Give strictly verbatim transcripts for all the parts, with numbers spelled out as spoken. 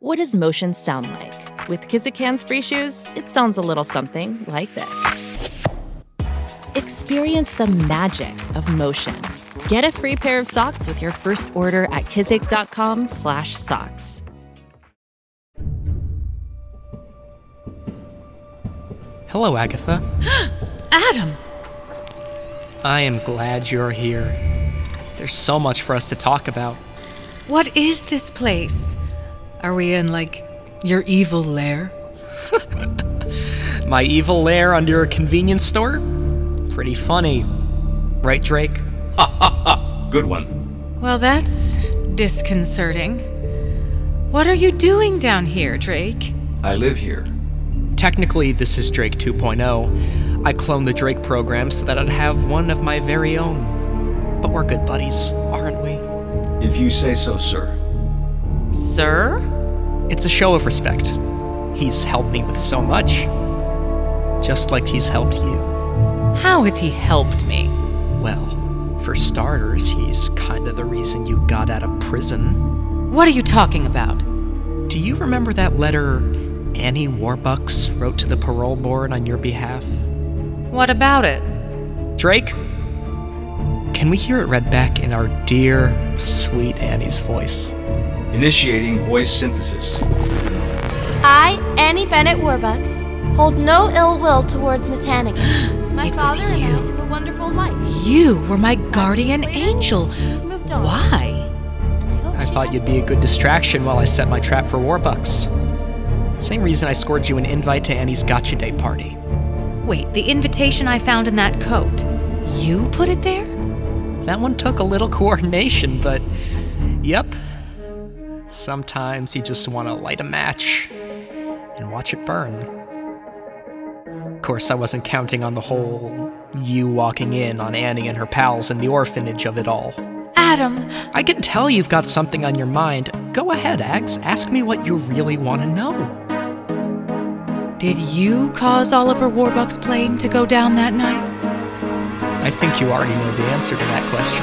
What does motion sound like? With Kizik Hands Free Shoes, it sounds a little something like this. Experience the magic of motion. Get a free pair of socks with your first order at kizik.com slash socks. Hello, Agatha. Adam! I am glad you're here. There's so much for us to talk about. What is this place? Are we in, like, your evil lair? My evil lair under a convenience store? Pretty funny. Right, Drake? Ha ha ha! Good one. Well, that's disconcerting. What are you doing down here, Drake? I live here. Technically, this is Drake two point oh. I cloned the Drake program so that I'd have one of my very own. But we're good buddies, aren't we? If you say so, sir. Sir? It's a show of respect. He's helped me with so much. Just like he's helped you. How has he helped me? Well, for starters, he's kind of the reason you got out of prison. What are you talking about? Do you remember that letter Annie Warbucks wrote to the parole board on your behalf? What about it? Drake? Can we hear it read back in our dear, sweet Annie's voice? Initiating voice synthesis. I, Annie Bennett Warbucks, hold no ill will towards Miss Hannigan. My father and I live a wonderful life. You were my guardian angel. Why? I thought you'd be a good distraction while I set my trap for Warbucks. Same reason I scored you an invite to Annie's Gotcha Day party. Wait, the invitation I found in that coat, you put it there? That one took a little coordination, but yep. Sometimes you just want to light a match and watch it burn. Of course, I wasn't counting on the whole you walking in on Annie and her pals and the orphanage of it all. Adam! I can tell you've got something on your mind. Go ahead, Axe. Ask me what you really want to know. Did you cause Oliver Warbucks' plane to go down that night? I think you already know the answer to that question.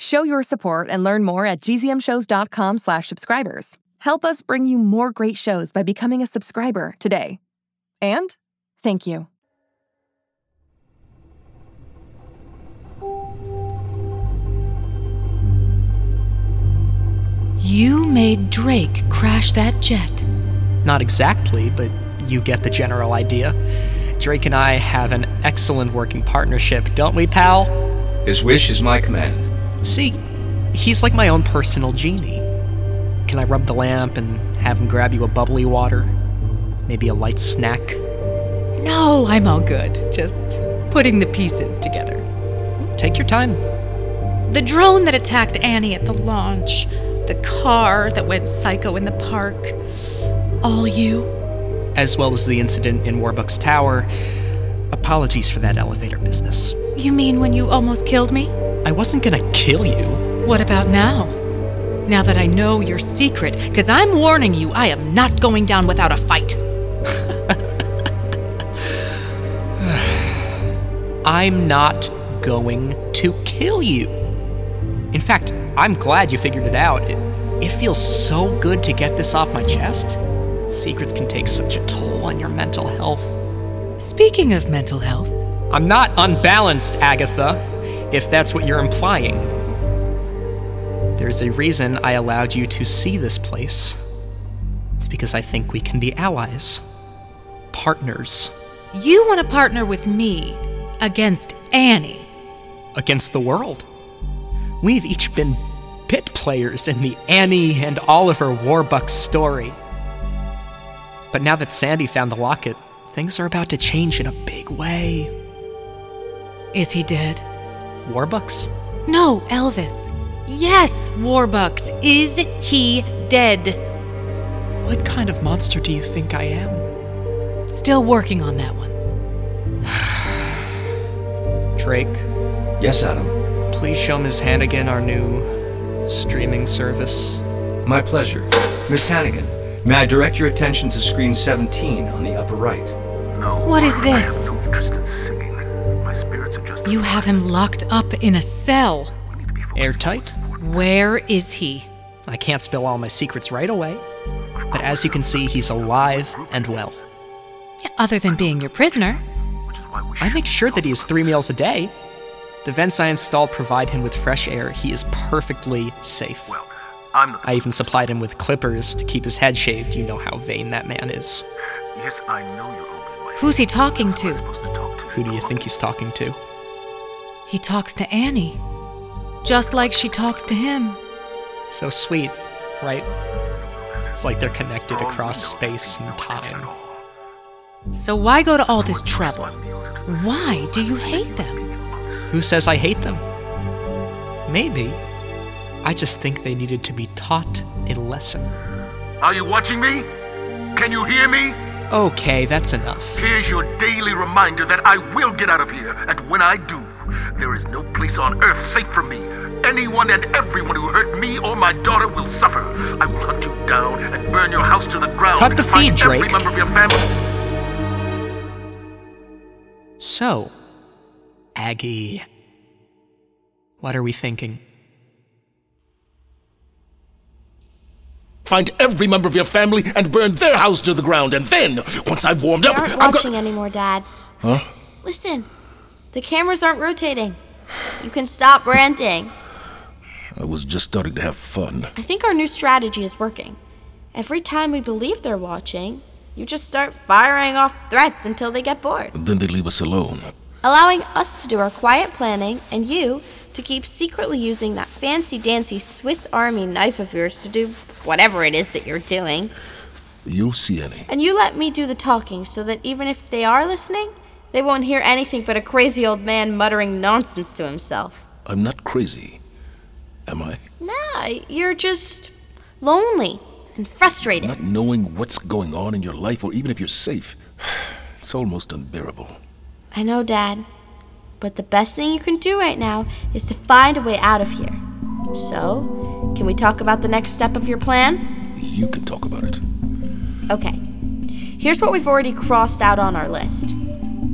Show your support and learn more at GZMshows.com slash subscribers. Help us bring you more great shows by becoming a subscriber today. And thank you. You made Drake crash that jet. Not exactly, but you get the general idea. Drake and I have an excellent working partnership, don't we, pal? His wish is my command. See, he's like my own personal genie. Can I rub the lamp and have him grab you a bubbly water? Maybe a light snack? No, I'm all good. Just putting the pieces together. Take your time. The drone that attacked Annie at the launch. The car that went psycho in the park. All you. As well as the incident in Warbucks Tower. Apologies for that elevator business. You mean when you almost killed me? I wasn't gonna kill you. What about now? Now that I know your secret, because I'm warning you, I am not going down without a fight. I'm not going to kill you. In fact, I'm glad you figured it out. It, it feels so good to get this off my chest. Secrets can take such a toll on your mental health. Speaking of mental health... I'm not unbalanced, Agatha. If that's what you're implying. There's a reason I allowed you to see this place. It's because I think we can be allies. Partners. You want to partner with me against Annie. Against the world. We've each been pit players in the Annie and Oliver Warbucks story. But now that Sandy found the locket, things are about to change in a big way. Is he dead? Warbucks? No, Elvis. Yes, Warbucks. Is he dead? What kind of monster do you think I am? Still working on that one. Drake? Yes, Adam? Please show Miz Hannigan our new streaming service. My pleasure. Miss Hannigan, may I direct your attention to screen seventeen on the upper right? No. What is this? I have no interest in singing. My spirits are just... You have him locked up in a cell. Airtight? Where is he? I can't spill all my secrets right away, but as you can see, he's alive and well. Other than being your prisoner. I make sure that he has three meals a day. The vents I install provide him with fresh air. He is perfectly safe. Well, I'm the I even supplied him with clippers to keep his head shaved. You know how vain that man is. Yes, I know you're open my Who's he talking to? to, talk to Who do you think he's talking to? He talks to Annie. Just like she talks to him. So sweet, right? It's like they're connected across space and time. So why go to all this trouble? Why do you hate them? Who says I hate them? Maybe I just think they needed to be taught a lesson. Are you watching me? Can you hear me? Okay, that's enough. Here's your daily reminder that I will get out of here, and when I do, there is no place on earth safe from me. Anyone and everyone who hurt me or my daughter will suffer. I will hunt you down and burn your house to the ground. Cut the feed, Drake. Every member of your family. So, Aggie, what are we thinking? Find every member of your family and burn their house to the ground, and then, once I've warmed up... They aren't I'm watching go- anymore, Dad. Huh? Listen, the cameras aren't rotating. You can stop ranting. I was just starting to have fun. I think our new strategy is working. Every time we believe they're watching, you just start firing off threats until they get bored. And then they leave us alone. Allowing us to do our quiet planning, and you to keep secretly using that fancy-dancy Swiss Army knife of yours to do whatever it is that you're doing. You'll see, Annie. And you let me do the talking so that even if they are listening, they won't hear anything but a crazy old man muttering nonsense to himself. I'm not crazy, am I? Nah, you're just lonely and frustrated. Not knowing what's going on in your life, or even if you're safe, it's almost unbearable. I know, Dad, but the best thing you can do right now is to find a way out of here. So, can we talk about the next step of your plan? You can talk about it. Okay. Here's what we've already crossed out on our list.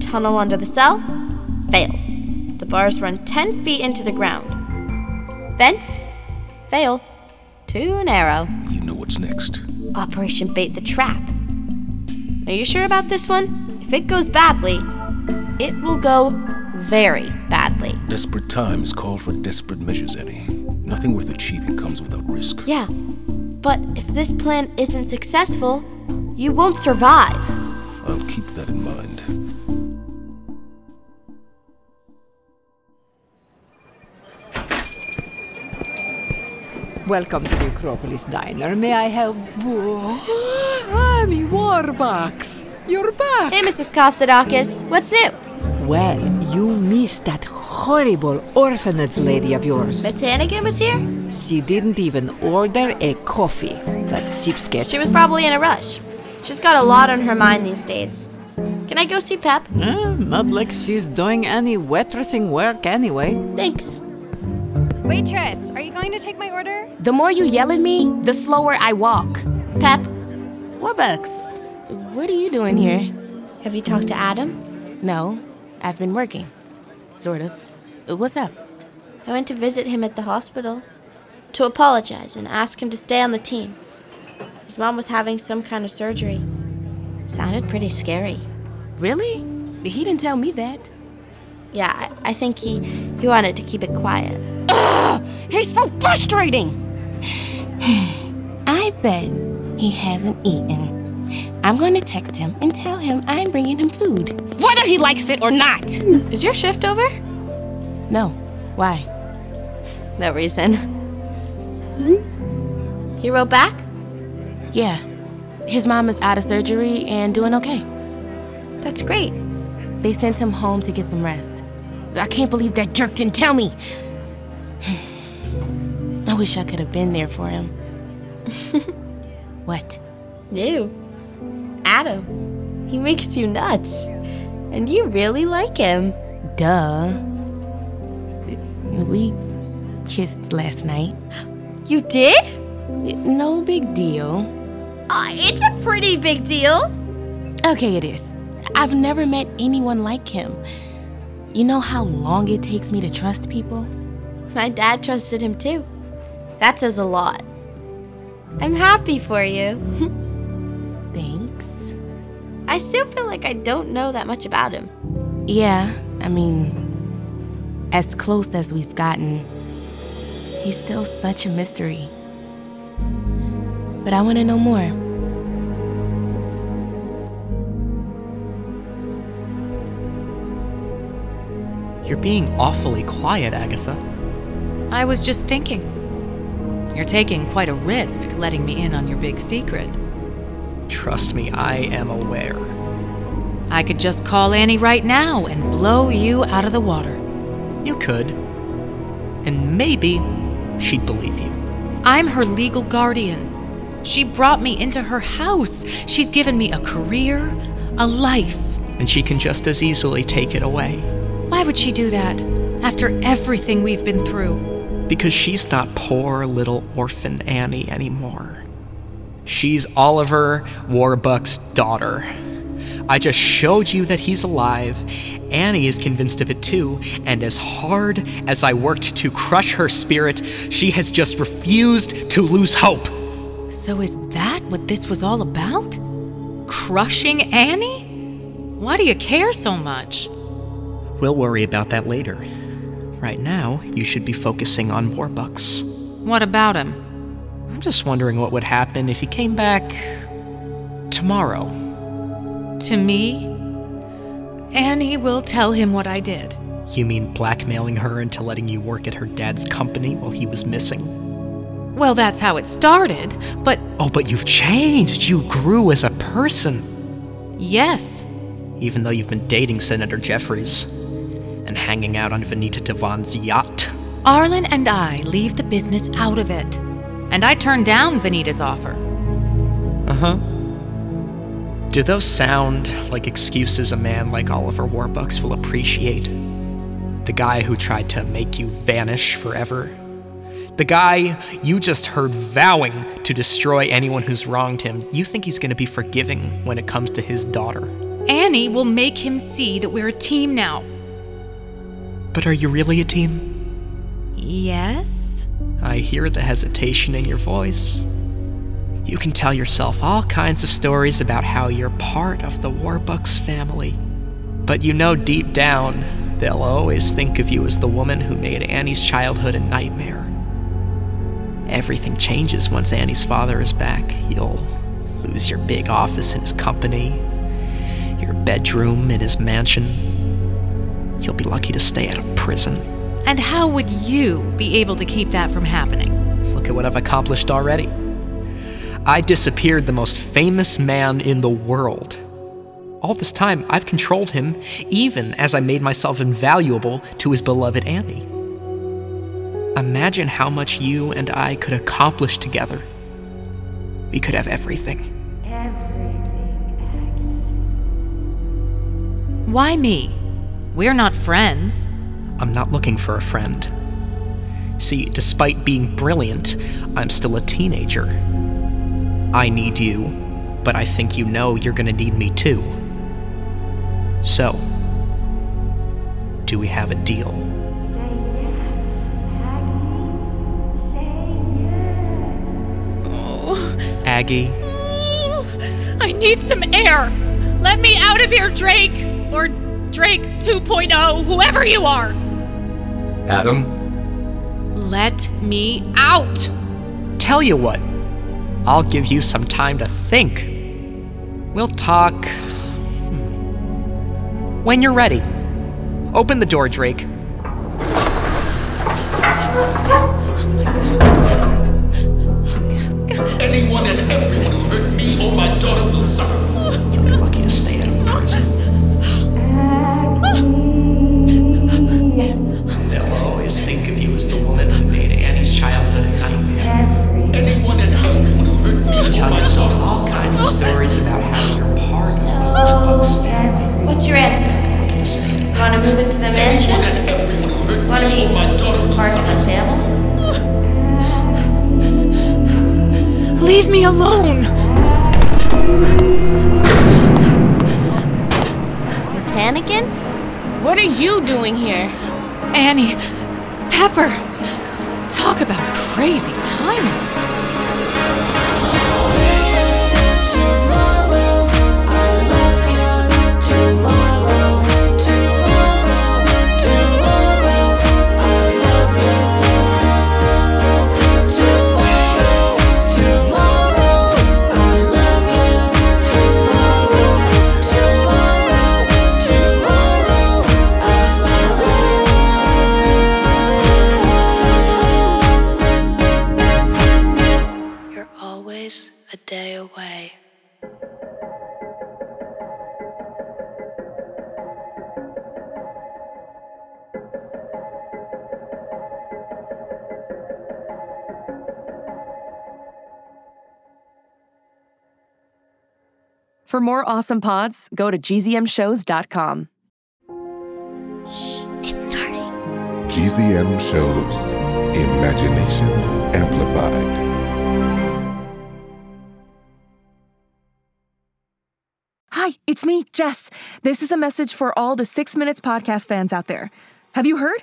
Tunnel under the cell, fail. The bars run ten feet into the ground. Vents, fail. Too narrow. You know what's next. Operation Bait the Trap. Are you sure about this one? If it goes badly, it will go very badly. Desperate times call for desperate measures, Annie. Nothing worth achieving comes without risk. Yeah, but if this plan isn't successful, you won't survive. I'll keep that in mind. Welcome to the Acropolis Diner. May I have... Annie Warbucks! You're back! Hey, Missus Costadakis. What's new? Well, you missed that horrible orphanage lady of yours. Miss Hannigan was here? She didn't even order a coffee. That cheapskate. She was probably in a rush. She's got a lot on her mind these days. Can I go see Pep? Uh, not like she's doing any waitressing work anyway. Thanks. Waitress, are you going to take my order? The more you yell at me, the slower I walk. Pep? Warbucks. What are you doing here? Have you talked to Adam? No, I've been working. Sort of. What's up? I went to visit him at the hospital to apologize and ask him to stay on the team. His mom was having some kind of surgery. Sounded pretty scary. Really? He didn't tell me that. Yeah, I, I think he, he wanted to keep it quiet. Ugh! He's so frustrating! I bet he hasn't eaten. I'm going to text him and tell him I'm bringing him food, whether he likes it or not. Is your shift over? No. Why? No reason. He wrote back? Yeah. His mom is out of surgery and doing okay. That's great. They sent him home to get some rest. I can't believe that jerk didn't tell me. I wish I could have been there for him. What? You. Adam. He makes you nuts. And you really like him. Duh. We kissed last night. You did? No big deal. Uh, it's a pretty big deal. Okay, it is. I've never met anyone like him. You know how long it takes me to trust people? My dad trusted him too. That says a lot. I'm happy for you. Thanks. I still feel like I don't know that much about him. Yeah, I mean, as close as we've gotten, he's still such a mystery. But I want to know more. You're being awfully quiet, Agatha. I was just thinking. You're taking quite a risk letting me in on your big secret. Trust me, I am aware. I could just call Annie right now and blow you out of the water. You could. And maybe she'd believe you. I'm her legal guardian. She brought me into her house. She's given me a career, a life. And she can just as easily take it away. Why would she do that, after everything we've been through? Because she's not poor little orphan Annie anymore. She's Oliver Warbucks' daughter. I just showed you that he's alive. Annie is convinced of it too, and as hard as I worked to crush her spirit, she has just refused to lose hope. So is that what this was all about? Crushing Annie? Why do you care so much? We'll worry about that later. Right now, you should be focusing on Warbucks. What about him? I'm just wondering what would happen if he came back tomorrow. To me? Annie will tell him what I did. You mean blackmailing her into letting you work at her dad's company while he was missing? Well, that's how it started, but... Oh, but you've changed. You grew as a person. Yes. Even though you've been dating Senator Jeffries and hanging out on Venita Devon's yacht. Arlen and I leave the business out of it. And I turned down Venita's offer. Uh-huh. Do those sound like excuses a man like Oliver Warbucks will appreciate? The guy who tried to make you vanish forever? The guy you just heard vowing to destroy anyone who's wronged him, you think he's going to be forgiving when it comes to his daughter? Annie will make him see that we're a team now. But are you really a team? Yes. I hear the hesitation in your voice. You can tell yourself all kinds of stories about how you're part of the Warbucks family. But you know deep down, they'll always think of you as the woman who made Annie's childhood a nightmare. Everything changes once Annie's father is back. You'll lose your big office in his company, your bedroom in his mansion. You'll be lucky to stay out of prison. And how would you be able to keep that from happening? Look at what I've accomplished already. I disappeared the most famous man in the world. All this time, I've controlled him, even as I made myself invaluable to his beloved Annie. Imagine how much you and I could accomplish together. We could have everything. Everything, Aggie. Why me? We're not friends. I'm not looking for a friend. See, despite being brilliant, I'm still a teenager. I need you, but I think you know you're gonna need me too. So, do we have a deal? Say Aggie. I need some air. Let me out of here, Drake. Or Drake two point oh, whoever you are. Adam? Let me out. Tell you what, I'll give you some time to think. We'll talk... when you're ready. Open the door, Drake. Anyone and everyone who hurt me or my daughter will suffer. You're lucky to stay out of prison. They'll always think of you as the woman who made Annie's childhood a nightmare. Anyone and everyone who hurt me tell myself all kinds of stories about how you're part of the Bucks family. What's your answer? I'm lucky to stay out of prison. Want to move into the mansion? Anyone and everyone who hurt me or my daughter will suffer. Want to be part of the family? Leave me alone! Miss Hannigan? What are you doing here? Annie, Pepper, talk about crazy timing. For more awesome pods, go to G Z M shows dot com. Shh, it's starting. G Z M Shows. Imagination amplified. Hi, it's me, Jess. This is a message for all the Six Minutes podcast fans out there. Have you heard?